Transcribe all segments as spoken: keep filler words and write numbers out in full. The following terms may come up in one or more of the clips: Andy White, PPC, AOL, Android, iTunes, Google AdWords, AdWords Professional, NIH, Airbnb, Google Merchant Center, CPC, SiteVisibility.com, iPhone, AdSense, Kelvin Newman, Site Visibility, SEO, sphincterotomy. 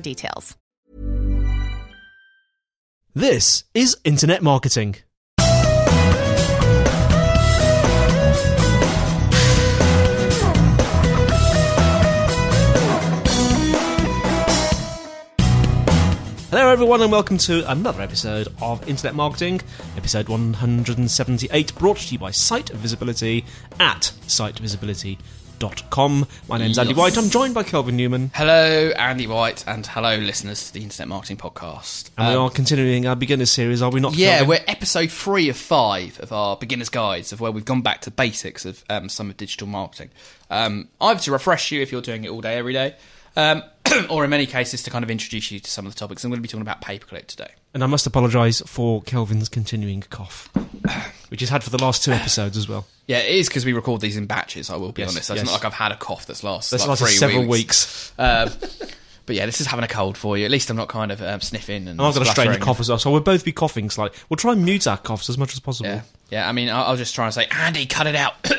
details. This is Internet Marketing. Hello everyone and welcome to another episode of Internet Marketing, episode one hundred seventy-eight, brought to you by Site Visibility at site visibility dot com. My name's Andy White. I'm joined by Kelvin Newman. Hello, Andy White, and hello, listeners to the Internet Marketing Podcast. And um, we are continuing our beginner series, are we not? Yeah, Kelvin? We're episode three of five of our beginner's guides, of where we've gone back to basics of um, some of digital marketing. Um, either to refresh you if you're doing it all day, every day, um, or in many cases to kind of introduce you to some of the topics. I'm going to be talking about pay-per-click today. And I must apologise for Kelvin's continuing cough, which he's had for the last two episodes as well. Yeah, it is because we record these in batches, I will be yes, honest. It's yes. not like I've had a cough that's lasted like three several weeks. weeks. Um, but yeah, this is having a cold for you. At least I'm not kind of um, sniffing. And I'm not going to strain the cough as well, so we'll both be coughing slightly. We'll try and mute our coughs as much as possible. Yeah, yeah I mean, I'll, I'll just try and say, Andy, cut it out.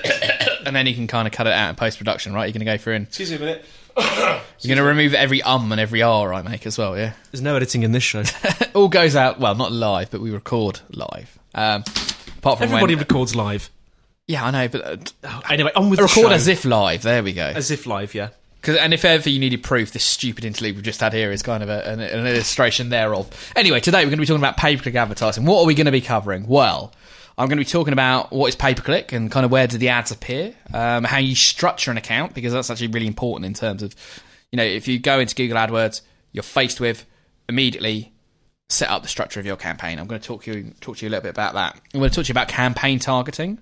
And then you can kind of cut it out in post-production, right? You're going to go through and... Excuse me a minute. You're going to remove every um and every r I make as well, yeah? There's no editing in this show. All goes out, well, not live, but we record live. Um, apart from Everybody when, records live. Yeah, I know, but... Uh, anyway, on with the show. Record as if live, there we go. As if live, yeah. Cause, and if ever you needed proof, this stupid interlude we've just had here is kind of a, an, an illustration thereof. Anyway, today we're going to be talking about pay-per-click advertising. What are we going to be covering? Well... I'm going to be talking about what is pay-per-click and kind of where do the ads appear, um, how you structure an account, because that's actually really important in terms of, you know, if you go into Google AdWords, you're faced with immediately set up the structure of your campaign. I'm going to talk to you, talk to you a little bit about that. I'm going to talk to you about campaign targeting,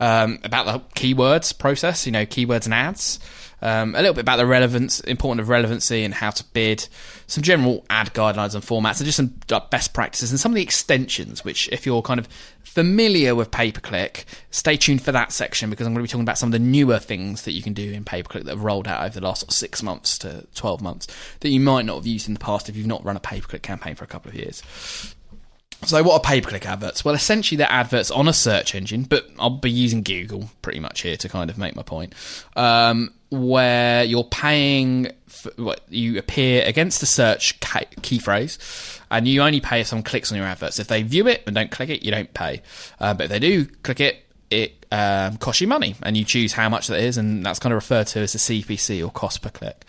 um, about the keywords process, you know, keywords and ads, um, a little bit about the relevance, importance of relevancy and how to bid, some general ad guidelines and formats, and just some best practices and some of the extensions, which if you're kind of familiar with pay-per-click, stay tuned for that section, because I'm going to be talking about some of the newer things that you can do in pay-per-click that have rolled out over the last six months to twelve months that you might not have used in the past if you've not run a pay-per-click campaign for a couple of years. So what are pay-per-click adverts? Well, essentially they're adverts on a search engine, but I'll be using Google pretty much here to kind of make my point, um, where you're paying, for, what, you appear against the search key phrase, and you only pay if someone clicks on your advert. So if they view it and don't click it, you don't pay. Uh, but if they do click it, it um, costs you money, and you choose how much that is, and that's kind of referred to as a C P C or cost per click.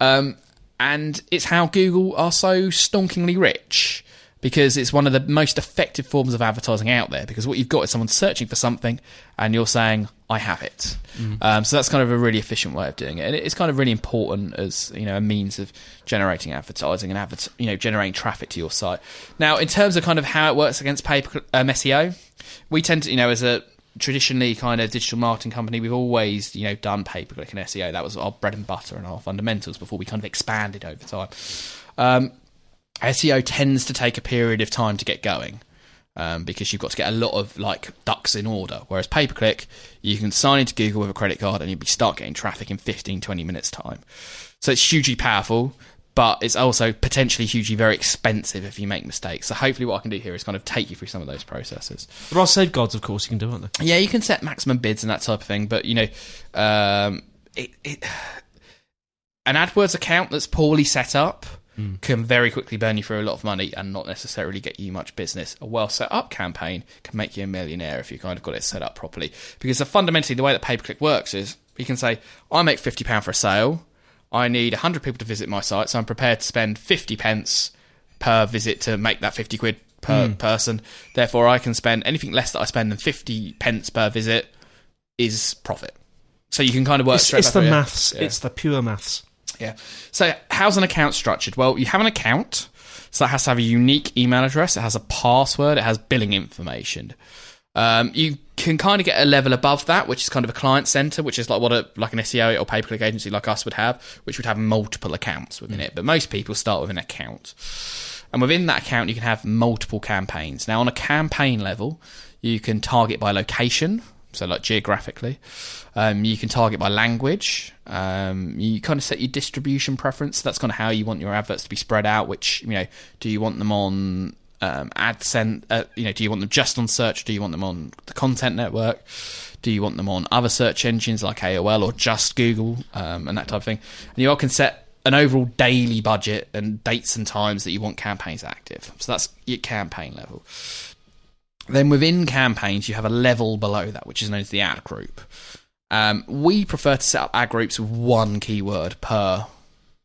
Um, and it's how Google are so stonkingly rich, because it's one of the most effective forms of advertising out there, because what you've got is someone searching for something and you're saying, I have it. Mm. Um, so that's kind of a really efficient way of doing it. And it's kind of really important as, you know, a means of generating advertising and, adver- you know, generating traffic to your site. Now, in terms of kind of how it works against pay per, um, S E O, we tend to, you know, as a traditionally kind of digital marketing company, we've always, you know, done pay-per-click and S E O. That was our bread and butter and our fundamentals before we kind of expanded over time. Um, S E O tends to take a period of time to get going, um, because you've got to get a lot of like ducks in order, whereas pay-per-click, you can sign into Google with a credit card and you'll start getting traffic in fifteen to twenty minutes time. So it's hugely powerful, but it's also potentially hugely very expensive if you make mistakes. So hopefully what I can do here is kind of take you through some of those processes. There are safeguards, of course, you can do, aren't there? Yeah, you can set maximum bids and that type of thing, but you know, um, it, it, an AdWords account that's poorly set up Mm. can very quickly burn you through a lot of money and not necessarily get you much business. A well set up campaign can make you a millionaire if you kind of got it set up properly, because fundamentally the way that pay-per-click works is you can say, I make fifty pounds for a sale, I need one hundred people to visit my site, so I'm prepared to spend fifty pence per visit to make that fifty quid per mm. person. Therefore, I can spend anything less that I spend than fifty pence per visit is profit. So you can kind of work it's, straight It's the through, maths. Yeah. It's the pure maths. Yeah. So how's an account structured? Well, you have an account, so that has to have a unique email address. It has a password. It has billing information. Um, you can kind of get a level above that, which is kind of a client center, which is like what a like an S E O or pay-per-click agency like us would have, which would have multiple accounts within it. But most people start with an account. And within that account, you can have multiple campaigns. Now, on a campaign level, you can target by location, so like geographically. Um, you can target by language. Um, you kind of set your distribution preference. So that's kind of how you want your adverts to be spread out, which, you know, do you want them on... Um, AdSense, uh, you know, do you want them just on search? Do you want them on the content network? Do you want them on other search engines like A O L or just Google um, and that type of thing? And you all can set an overall daily budget and dates and times that you want campaigns active. So that's your campaign level. Then within campaigns, you have a level below that, which is known as the ad group. Um, we prefer to set up ad groups with one keyword per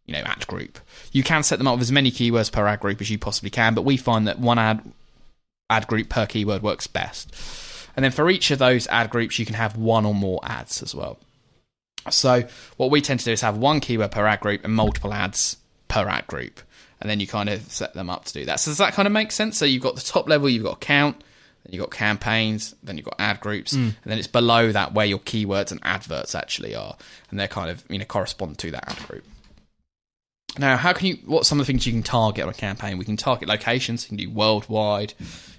you know, ad group. You can set them up with as many keywords per ad group as you possibly can, but we find that one ad ad group per keyword works best. And then for each of those ad groups, you can have one or more ads as well. So what we tend to do is have one keyword per ad group and multiple ads per ad group. And then you kind of set them up to do that. So does that kind of make sense? So you've got the top level, you've got account, then you've got campaigns, then you've got ad groups, mm. and then it's below that where your keywords and adverts actually are. And they're kind of, you know, correspond to that ad group. Now, how can you? What some of the things you can target on a campaign? We can target locations. You can do worldwide,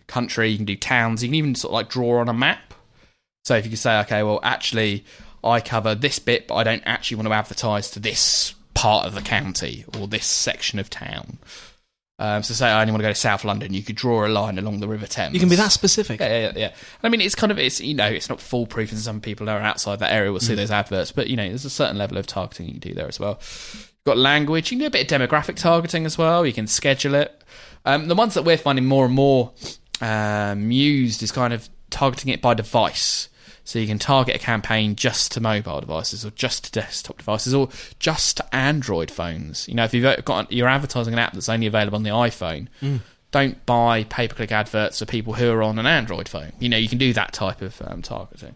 country. You can do towns. You can even sort of like draw on a map. So if you can say, okay, well, actually, I cover this bit, but I don't actually want to advertise to this part of the county or this section of town. Um, so say I only want to go to South London. You could draw a line along the River Thames. You can be that specific. Yeah, yeah, yeah. And I mean, it's kind of it's you know it's not foolproof, and some people that are outside that area will see mm. those adverts. But you know, there's a certain level of targeting you can do there as well. Got language. You can do a bit of demographic targeting as well. You can schedule it. Um, the ones that we're finding more and more um, used is kind of targeting it by device. So you can target a campaign just to mobile devices or just to desktop devices or just to Android phones. You know, if you've got you're advertising an app that's only available on the iPhone, mm. don't buy pay-per-click adverts for people who are on an Android phone. You know, you can do that type of um, targeting.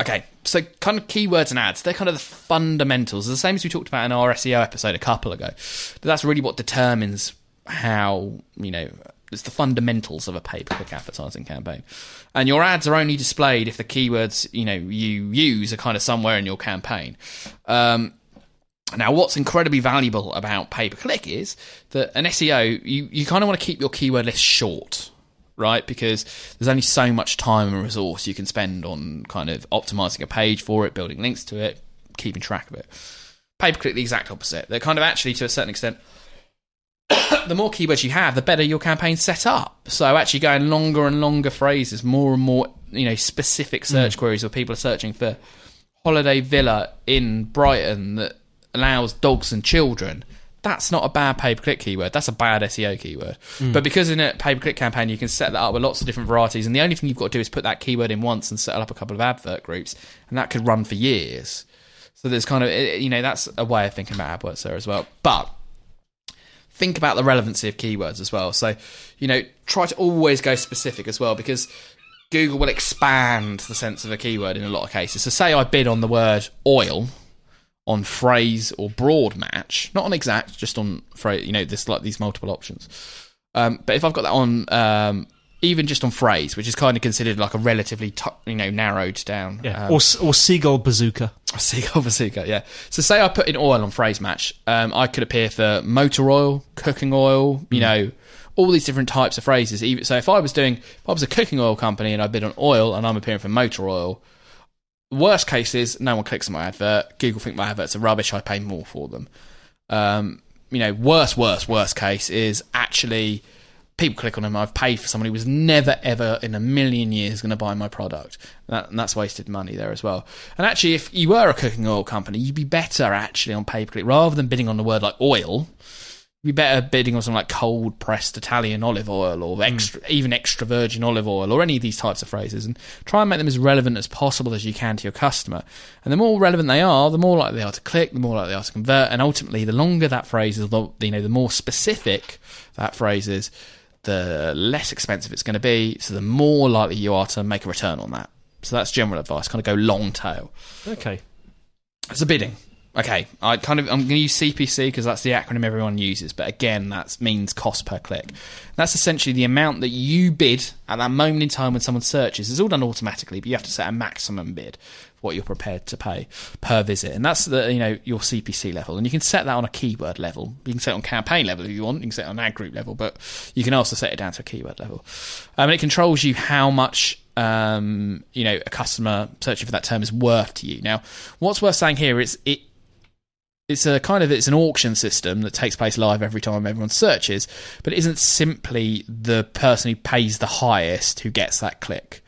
Okay, so kind of keywords and ads, they're kind of the fundamentals. They're the same as we talked about in our S E O episode a couple ago. But that's really what determines how, you know, it's the fundamentals of a pay-per-click advertising campaign. And your ads are only displayed if the keywords, you know, you use are kind of somewhere in your campaign. Um, now, what's incredibly valuable about pay-per-click is that an S E O, you, you kind of want to keep your keyword list short, right? Because there's only so much time and resource you can spend on kind of optimizing a page for it, building links to it, keeping track of it. Pay-per-click, the exact opposite. They're kind of actually, to a certain extent, the more keywords you have, the better your campaign's set up. So actually going longer and longer phrases, more and more, you know, specific search mm. queries where people are searching for holiday villa in Brighton that allows dogs and children. That's not a bad pay-per-click keyword. That's a bad S E O keyword. Mm. But because in a pay-per-click campaign, you can set that up with lots of different varieties, and the only thing you've got to do is put that keyword in once and set up a couple of advert groups, and that could run for years. So there's kind of, you know, that's a way of thinking about AdWords there as well. But think about the relevancy of keywords as well. So, you know, try to always go specific as well, because Google will expand the sense of a keyword in a lot of cases. So say I bid on the word oil, on phrase or broad match, not on exact, just on phrase, you know, this like these multiple options. Um, but if I've got that on, um, even just on phrase, which is kind of considered like a relatively, t- you know, narrowed down. Yeah. Um, or or seagull bazooka. Seagull bazooka, yeah. So say I put in oil on phrase match, um, I could appear for motor oil, cooking oil, you mm. know, all these different types of phrases. Even so, if I was doing, if I was a cooking oil company and I bid on oil and I'm appearing for motor oil, worst case is no one clicks on my advert. Google think my adverts are rubbish. I pay more for them. Um, you know, worst, worst, worst case is actually people click on them. I've paid for someone who was never, ever in a million years going to buy my product. That, and that's wasted money there as well. And actually, if you were a cooking oil company, you'd be better actually on pay-per-click rather than bidding on the word like oil. be better bidding on something like cold pressed Italian olive oil or extra, mm. even extra virgin olive oil or any of these types of phrases, and try and make them as relevant as possible as you can to your customer. And the more relevant they are, the more likely they are to click, the more likely they are to convert, and ultimately the longer that phrase is, the, you know, the more specific that phrase is, the less expensive it's going to be, so the more likely you are to make a return on that. So that's general advice, kind of go long tail. Okay. So bidding. Okay, I kind of I'm going to use C P C because that's the acronym everyone uses, but again, that means cost per click. That's essentially the amount that you bid at that moment in time when someone searches. It's all done automatically, but you have to set a maximum bid, what you're prepared to pay per visit, and that's the you know your C P C level. And you can set that on a keyword level. You can set it on campaign level if you want. You can set it on ad group level, but you can also set it down to a keyword level. Um, and it controls you how much. Um, you know, a customer searching for that term is worth to you. Now, what's worth saying here is it. It's a kind of it's an auction system that takes place live every time everyone searches, but it isn't simply the person who pays the highest who gets that click.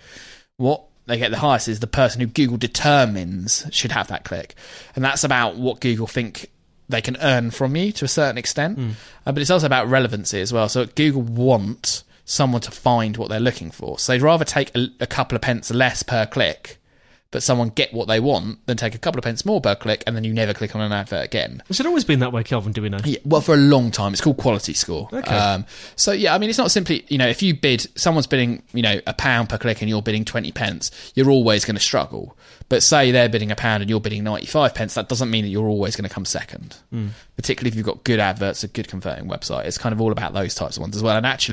What they get the highest is the person who Google determines should have that click, and that's about what Google think they can earn from you to a certain extent. Mm. Uh, but it's also about relevancy as well. So Google want someone to find what they're looking for, so they'd rather take a, a couple of pence less per click, but someone get what they want, then take a couple of pence more per click, and then you never click on an advert again. Has it always been that way, Kelvin, do we know? Yeah, well, for a long time. It's called quality score. Okay. Um, so, yeah, I mean, it's not simply, you know, if you bid, someone's bidding, you know, a pound per click and you're bidding twenty pence, you're always going to struggle. But say they're bidding a pound and you're bidding ninety-five pence, that doesn't mean that you're always going to come second, mm. particularly if you've got good adverts, a good converting website. It's kind of all about those types of ones as well. And actually,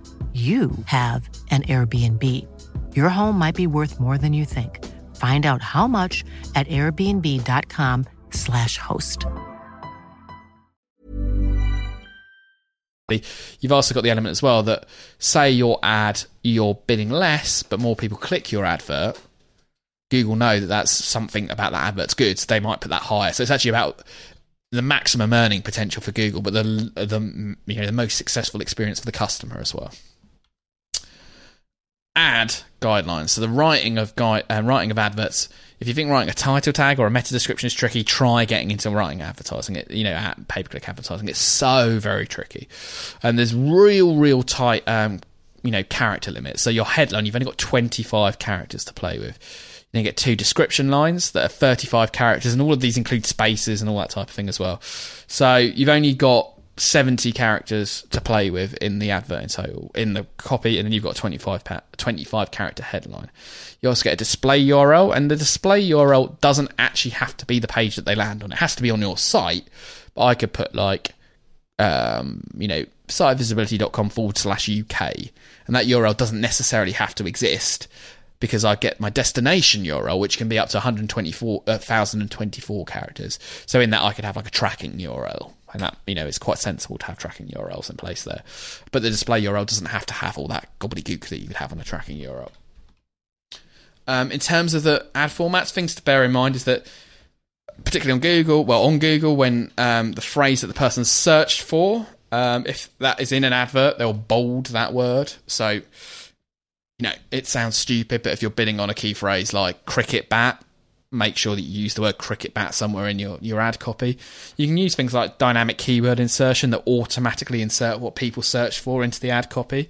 you have an Airbnb. Your home might be worth more than you think. Find out how much at airbnb dot com slash host. You've also got the element as well that, say your ad, you're bidding less, but more people click your advert. Google know that that's something about that advert's good, so they might put that higher. So it's actually about the maximum earning potential for Google, but the the you know the most successful experience for the customer as well. Ad guidelines. So the writing of guide, uh, writing of adverts. If you think writing a title tag or a meta description is tricky, try getting into writing advertising. It you know at pay-per-click advertising. It's so very tricky, and there's real real tight um, you know character limits. So your headline, you've only got twenty-five characters to play with. Then you get two description lines that are thirty-five characters, and all of these include spaces and all that type of thing as well. So you've only got seventy characters to play with in the advert in total, in the copy, and then you've got a twenty-five, twenty-five character headline. You also get a display U R L, and the display U R L doesn't actually have to be the page that they land on. It has to be on your site, but I could put like, um, you know, site visibility dot com forward slash U K, and that U R L doesn't necessarily have to exist, because I get my destination U R L, which can be up to one hundred twenty-four, uh, one thousand twenty-four characters. So in that, I could have like a tracking U R L. And that, you know, it's quite sensible to have tracking U R Ls in place there. But the display U R L doesn't have to have all that gobbledygook that you could have on a tracking U R L. Um, in terms of the ad formats, things to bear in mind is that particularly on Google, well, on Google, when um, the phrase that the person searched for, um, if that is in an advert, they'll bold that word. So, you know, it sounds stupid, but if you're bidding on a key phrase like cricket bat, make sure that you use the word cricket bat somewhere in your, your ad copy. You can use things like dynamic keyword insertion that automatically insert what people search for into the ad copy.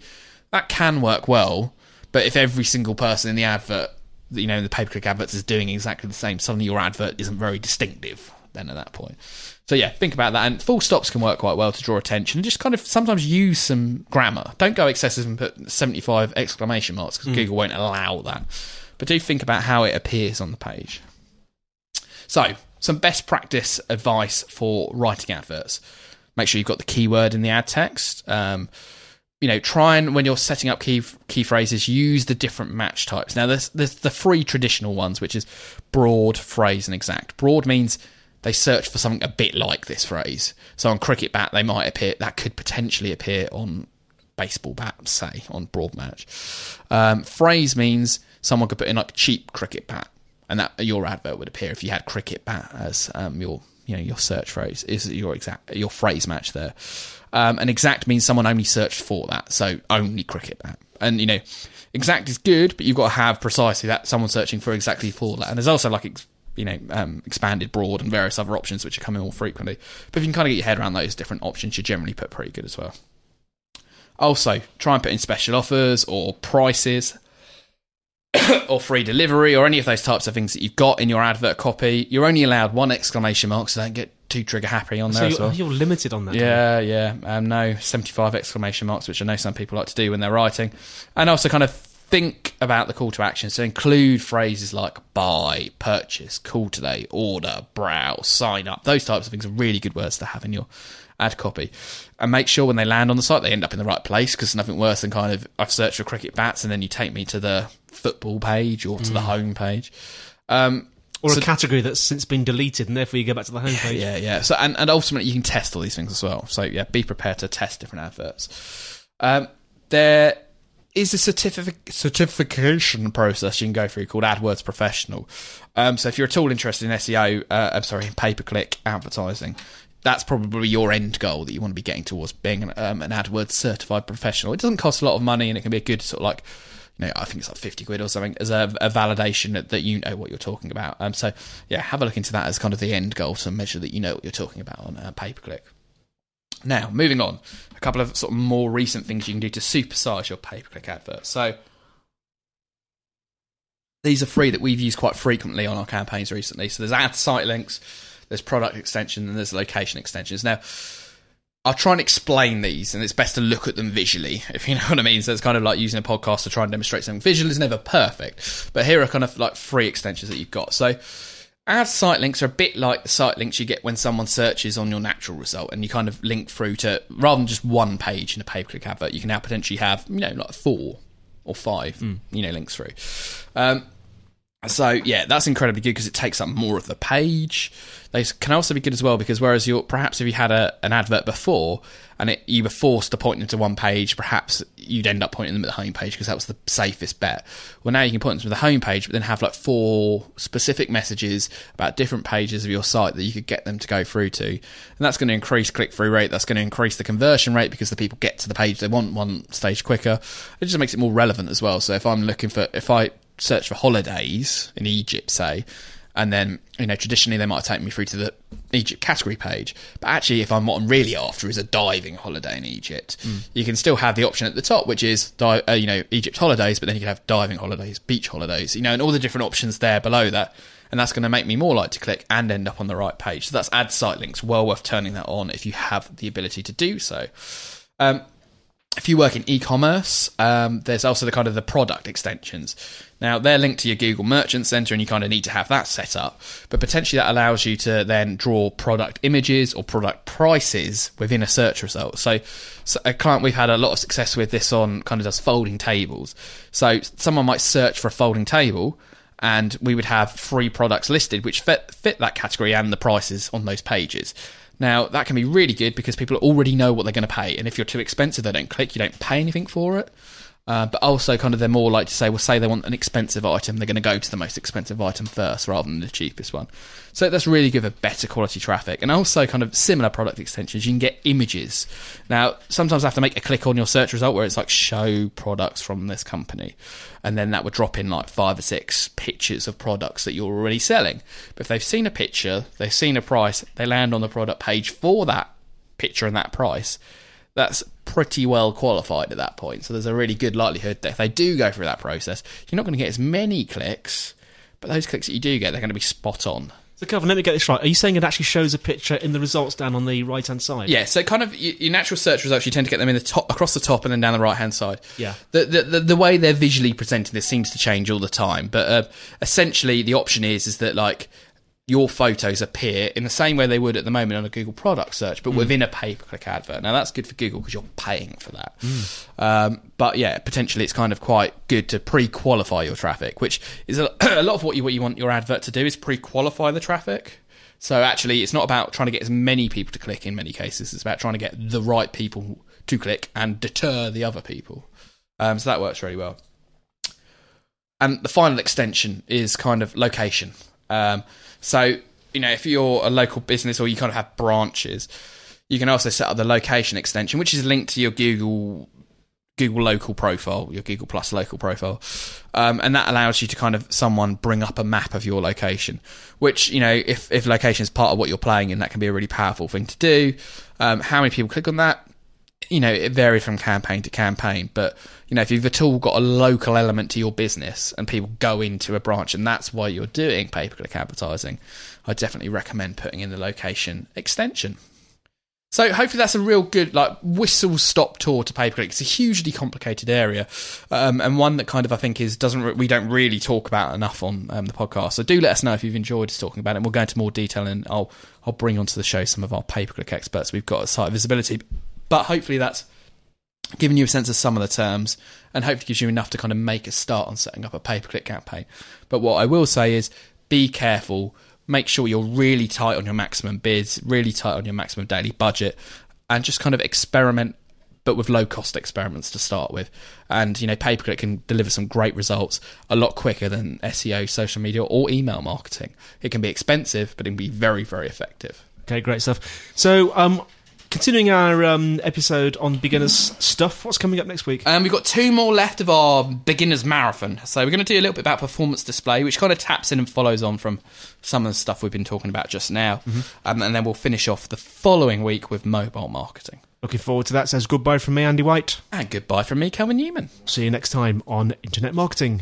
That can work well, but if every single person in the advert, you know, the pay-per-click adverts is doing exactly the same, suddenly your advert isn't very distinctive then at that point. So yeah, think about that. And full stops can work quite well to draw attention. Just kind of sometimes use some grammar. Don't go excessive and put seventy-five exclamation marks because mm. Google won't allow that. But do think about how it appears on the page. So, some best practice advice for writing adverts. Make sure you've got the keyword in the ad text. Um, You know, try and, when you're setting up key key phrases, use the different match types. Now, there's, there's the three traditional ones, which is broad, phrase, and exact. Broad means they search for something a bit like this phrase. So on cricket bat, they might appear, that could potentially appear on baseball bat, say, on broad match. Um, phrase means someone could put in like cheap cricket bat, and that your advert would appear if you had cricket bat as um, your, you know, your search phrase, is your exact, your phrase match there. Um, and exact means someone only searched for that, so only cricket bat. And, you know, exact is good, but you've got to have precisely that, someone searching for exactly for that. And there's also, like, ex- you know, um, expanded broad and various other options which are coming more frequently. But if you can kind of get your head around those different options, you're generally put pretty good as well. Also, try and put in special offers or prices or free delivery or any of those types of things that you've got in your advert copy. You're only allowed one exclamation mark, so don't get too trigger happy on there. So you're, as well. You're limited on that. Yeah, yeah. Um, no seventy-five exclamation marks, which I know some people like to do when they're writing. And also kind of think about the call to action. So include phrases like buy, purchase, call today, order, browse, sign up. Those types of things are really good words to have in your ad copy. And make sure when they land on the site, they end up in the right place, because nothing worse than kind of, I've searched for cricket bats and then you take me to the football page or to mm. the home page. Um, Or so, a category that's since been deleted, and therefore you go back to the homepage. Yeah, yeah, yeah. So, and, and ultimately, you can test all these things as well. So, yeah, be prepared to test different adverts. Um, there is a certific- certification process you can go through called AdWords Professional. Um, so, if you're at all interested in S E O, uh, I'm sorry, in pay-per-click advertising, that's probably your end goal that you want to be getting towards, being an, um, an AdWords certified professional. It doesn't cost a lot of money, and it can be a good sort of like, no, I think it's like fifty quid or something, as a, a validation that, that you know what you're talking about. Um, so, yeah, have a look into that as kind of the end goal to measure that you know what you're talking about on uh, pay-per-click. Now, moving on, a couple of sort of more recent things you can do to supersize your pay-per-click advert. So, these are three that we've used quite frequently on our campaigns recently. So, there's ad site links, there's product extension, and there's location extensions. Now, I'll try and explain these, and it's best to look at them visually, if you know what I mean. So it's kind of like using a podcast to try and demonstrate something. Visual is never perfect, but here are kind of like free extensions that you've got. So ad site links are a bit like the site links you get when someone searches on your natural result, and you kind of link through to, rather than just one page in a pay-per-click advert, you can now potentially have, you know, like four or five, mm. you know, links through. Um, So, yeah, that's incredibly good because it takes up more of the page. They can also be good as well because whereas you're, perhaps if you had a, an advert before and it, you were forced to point them to one page, perhaps you'd end up pointing them at the home page because that was the safest bet. Well, now you can point them to the home page, but then have like four specific messages about different pages of your site that you could get them to go through to. And that's going to increase click-through rate. That's going to increase the conversion rate because the people get to the page they want one stage quicker. It just makes it more relevant as well. So if I'm looking for... if I... search for holidays in Egypt, say, and then, you know, traditionally they might take me through to the Egypt category page, but actually if I'm what I'm really after is a diving holiday in Egypt, mm. you can still have the option at the top which is di- uh, you know Egypt holidays, but then you can have diving holidays, beach holidays, you know, and all the different options there below that, and that's going to make me more like to click and end up on the right page. So that's ad site links, well worth turning that on if you have the ability to do so. um If you work in e-commerce, um, there's also the kind of the product extensions. Now, they're linked to your Google Merchant Center and you kind of need to have that set up. But potentially that allows you to then draw product images or product prices within a search result. So, so a client we've had a lot of success with this on kind of does folding tables. So someone might search for a folding table and we would have three products listed which fit, fit that category and the prices on those pages. Now, that can be really good because people already know what they're going to pay. And if you're too expensive, they don't click, you don't pay anything for it. Uh, but also kind of they're more like to say, well, say they want an expensive item, they're going to go to the most expensive item first rather than the cheapest one. So that's really good for better quality traffic. And also kind of similar product extensions, you can get images. Now, sometimes I have to make a click on your search result where it's like show products from this company. And then that would drop in like five or six pictures of products that you're already selling. But if they've seen a picture, they've seen a price, they land on the product page for that picture and that price, that's pretty well qualified at that point. So there's a really good likelihood that if they do go through that process, you're not going to get as many clicks, but those clicks that you do get, they're going to be spot on. So Kelvin, let me get this right. Are you saying it actually shows a picture in the results down on the right-hand side? Yeah, so kind of your natural search results, you tend to get them in the top, across the top and then down the right-hand side. Yeah. The, the, the, the way they're visually presented, this seems to change all the time. But uh, essentially, the option is is that like your photos appear in the same way they would at the moment on a Google product search, but mm. within a pay-per-click advert. Now, that's good for Google because you're paying for that. Mm. Um, but yeah, potentially it's kind of quite good to pre-qualify your traffic, which is a, a lot of what you, what you want your advert to do is pre-qualify the traffic. So actually, it's not about trying to get as many people to click in many cases. It's about trying to get the right people to click and deter the other people. Um, so that works really well. And the final extension is kind of location. Um, so, you know, if you're a local business or you kind of have branches, you can also set up the location extension, which is linked to your Google Google local profile, your Google Plus local profile. Um, and that allows you to kind of someone bring up a map of your location, which, you know, if, if location is part of what you're playing in, that can be a really powerful thing to do. Um, how many people click on that? You know, it varies from campaign to campaign, but, you know, if you've at all got a local element to your business and people go into a branch and that's why you're doing pay-per-click advertising, I definitely recommend putting in the location extension. So hopefully that's a real good, like, whistle-stop tour to pay-per-click. It's a hugely complicated area, um, and one that kind of, I think, is doesn't re- we don't really talk about enough on um, the podcast. So do let us know if you've enjoyed us talking about it, and we'll go into more detail, and I'll, I'll bring onto the show some of our pay-per-click experts we've got at Site Visibility. But hopefully that's given you a sense of some of the terms and hopefully gives you enough to kind of make a start on setting up a pay-per-click campaign. But what I will say is be careful. Make sure you're really tight on your maximum bids, really tight on your maximum daily budget, and just kind of experiment, but with low-cost experiments to start with. And, you know, pay-per-click can deliver some great results a lot quicker than S E O, social media, or email marketing. It can be expensive, but it can be very, very effective. Okay, great stuff. So, um... continuing our um, episode on beginners stuff, what's coming up next week? Um, we've got two more left of our beginners marathon. So we're going to do a little bit about performance display, which kind of taps in and follows on from some of the stuff we've been talking about just now. Mm-hmm. Um, and then we'll finish off the following week with mobile marketing. Looking forward to that. Says goodbye from me, Andy White. And goodbye from me, Kelvin Newman. See you next time on Internet Marketing.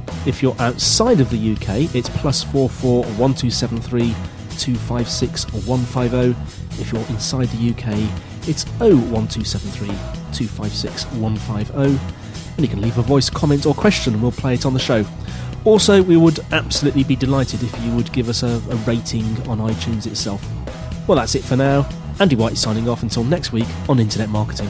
if you're outside of the U K, it's plus four four one two seven three two five six one five zero. If you're inside the U K, it's oh one two seven three two five six one five zero, and you can leave a voice comment or question, and we'll play it on the show. Also, we would absolutely be delighted if you would give us a, a rating on iTunes itself. Well, that's it for now. Andy White signing off until next week on Internet Marketing.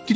Did